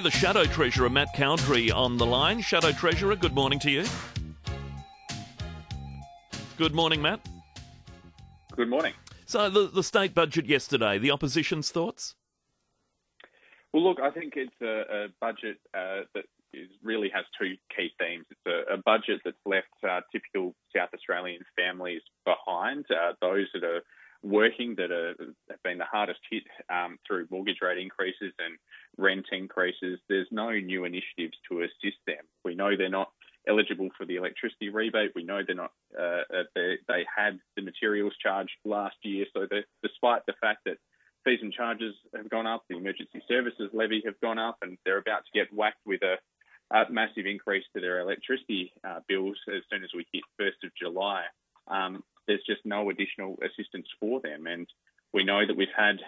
see the Shadow Treasurer, Matt Cowdrey, on the line. Shadow Treasurer, good morning to you. Good morning, Matt. Good morning. So the state budget yesterday, the opposition's thoughts? Well, look, I think it's a budget that really has two key themes. It's a budget that's left typical South Australian families behind, those that are working, that have been the hardest hit through mortgage rate increases and rent increases. There's no new initiatives to assist them. We know they're not eligible for the electricity rebate. We know they're not. They had the materials charge last year, so despite the fact that fees and charges have gone up, the emergency services levy have gone up, and they're about to get whacked with a massive increase to their electricity bills as soon as we hit 1st of July. There's just no additional assistance for them. And we know that we've had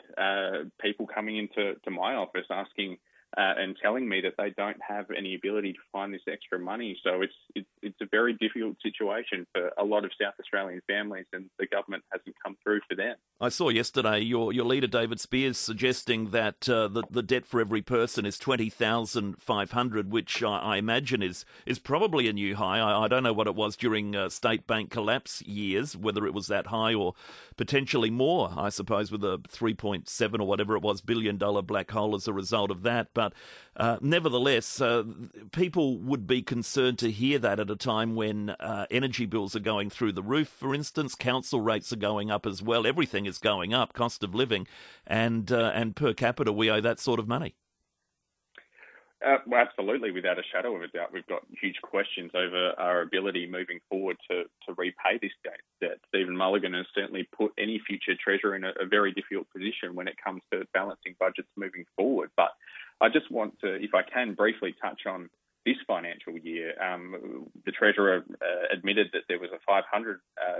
people coming into my office asking and telling me that they don't have any ability to find this extra money. So it's a very difficult situation for a lot of South Australian families, and the government hasn't come through for them. I saw yesterday your leader, David Spears, suggesting that the debt for every person is $20,500, which I imagine is probably a new high. I don't know what it was during state bank collapse years, whether it was that high or potentially more, I suppose, with a $3.7 or whatever it was, $1 billion black hole as a result of that. But nevertheless, people would be concerned to hear that at a time when energy bills are going through the roof, for instance. Council rates are going up as well. Everything is going up, cost of living. And per capita, we owe that sort of money. Well, absolutely, without a shadow of a doubt. We've got huge questions over our ability moving forward to repay this debt. Stephen Mulligan has certainly put any future Treasurer in a very difficult position when it comes to balancing budgets moving forward. But I just want to, if I can, briefly touch on this financial year. The Treasurer admitted that there was a $500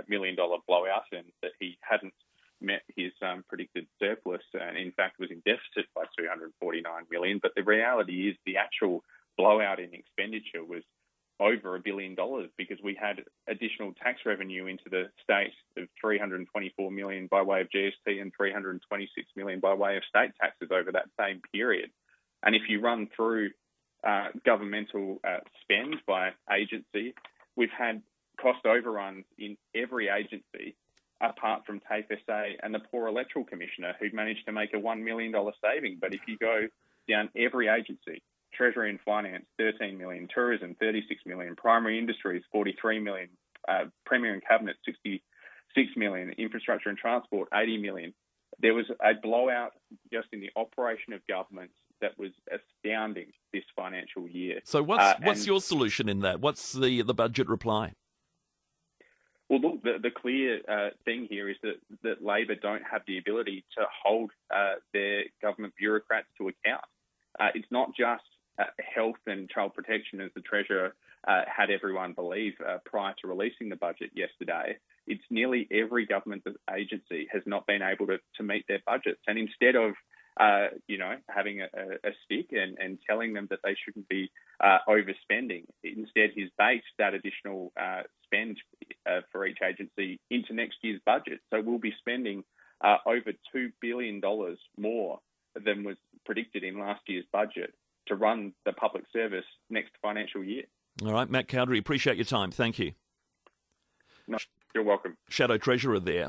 million blowout and that he hadn't met his predicted surplus, and in fact was in deficit by $249 million. But the reality is the actual blowout in expenditure was over $1 billion, because we had additional tax revenue into the state of $324 million by way of GST and $326 million by way of state taxes over that same period. And if you run through governmental spend by agency, we've had cost overruns in every agency apart from TAFE SA and the poor electoral commissioner who managed to make a $1 million saving. But if you go down every agency, Treasury and Finance, $13 million, Tourism, $36 million, Primary Industries, $43 million, Premier and Cabinet, $66 million, Infrastructure and Transport, $80 million. There was a blowout just in the operation of government that was astounding this financial year. So what's your solution in that? What's the budget reply? Well, look, the clear thing here is that Labor don't have the ability to hold their government bureaucrats to account. It's not just health and child protection, as the Treasurer had everyone believe prior to releasing the budget yesterday. It's nearly every government agency has not been able to meet their budgets. And instead of having a stick and telling them that they shouldn't be overspending, instead he's based that additional spend for each agency into next year's budget. So we'll be spending over $2 billion more than was predicted in last year's budget to run the public service next financial year. All right, Matt Cowdrey, appreciate your time. Thank you. No, you're welcome. Shadow Treasurer there.